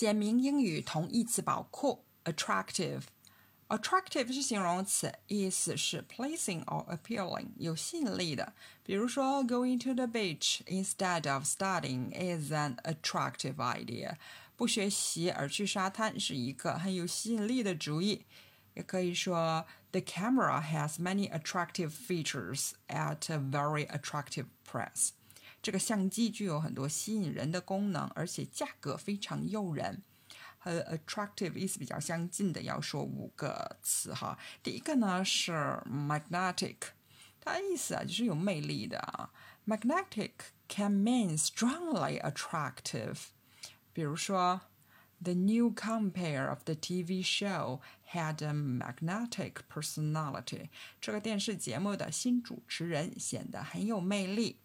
简明英语同义词包括 attractive。Attractive 是形容词，意思是 pleasing or appealing， 有吸引力的。比如说 ，going to the beach instead of studying is an attractive idea。不学习而去沙滩是一个很有吸引力的主意。也可以说 ，the camera has many attractive features at a very attractive price。这个相机具有很多吸引人的功能，而且价格非常诱人。和 attractive 意思比较相近的要说5个词哈。第一个呢是 magnetic， 它的意思啊就是有魅力的啊。Magnetic can mean strongly attractive。比如说 ，the new compare of the TV show had a magnetic personality。这个电视节目的新主持人显得很有魅力。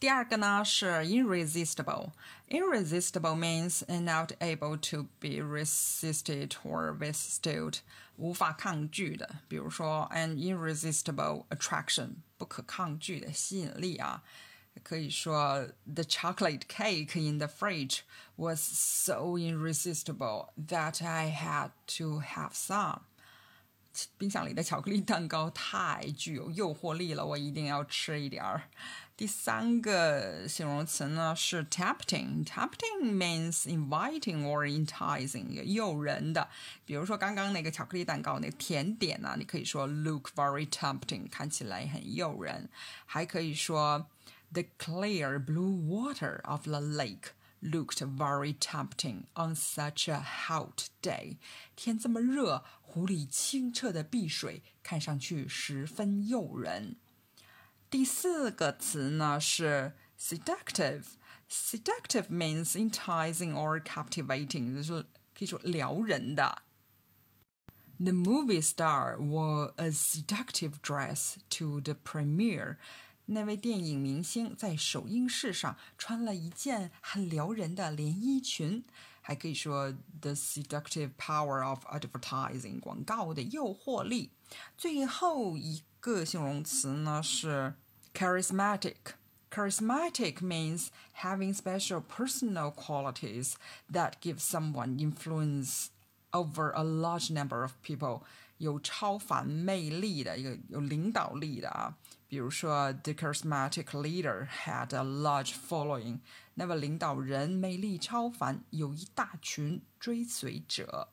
第二个呢是 irresistible。Irresistible means not able to be resisted or withstood， 无法抗拒的。比如说 an irresistible attraction， 不可抗拒的吸引力啊。可以说 the chocolate cake in the fridge was so irresistible that I had to have some。冰箱里的巧克力蛋糕太具有诱惑力了，我一定要吃一点儿。第三个形容词呢是 tempting。Tempting means inviting or enticing， 诱人的。比如说刚刚那个巧克力蛋糕那个甜点啊，你可以说 look very tempting， 看起来很诱人。还可以说 the clear blue water of the lake looked very tempting on such a hot day。 天这么热，湖里清澈的碧水看上去十分诱人。第四个词呢是 seductive。 Seductive means enticing or captivating， 就是可以说撩人的。The movie star wore a seductive dress to the premiere。那位电影明星在首映式上穿了一件很撩人的连衣裙。还可以说 the seductive power of advertising， 广告的诱惑力。最后一个形容词呢是 charismatic。Charismatic means having special personal qualities that give someone influence over a large number of people， 有超凡魅力的，有领导力的啊。比如说 the charismatic leader had a large following， 那位领导人魅力超凡，有一大群追随者。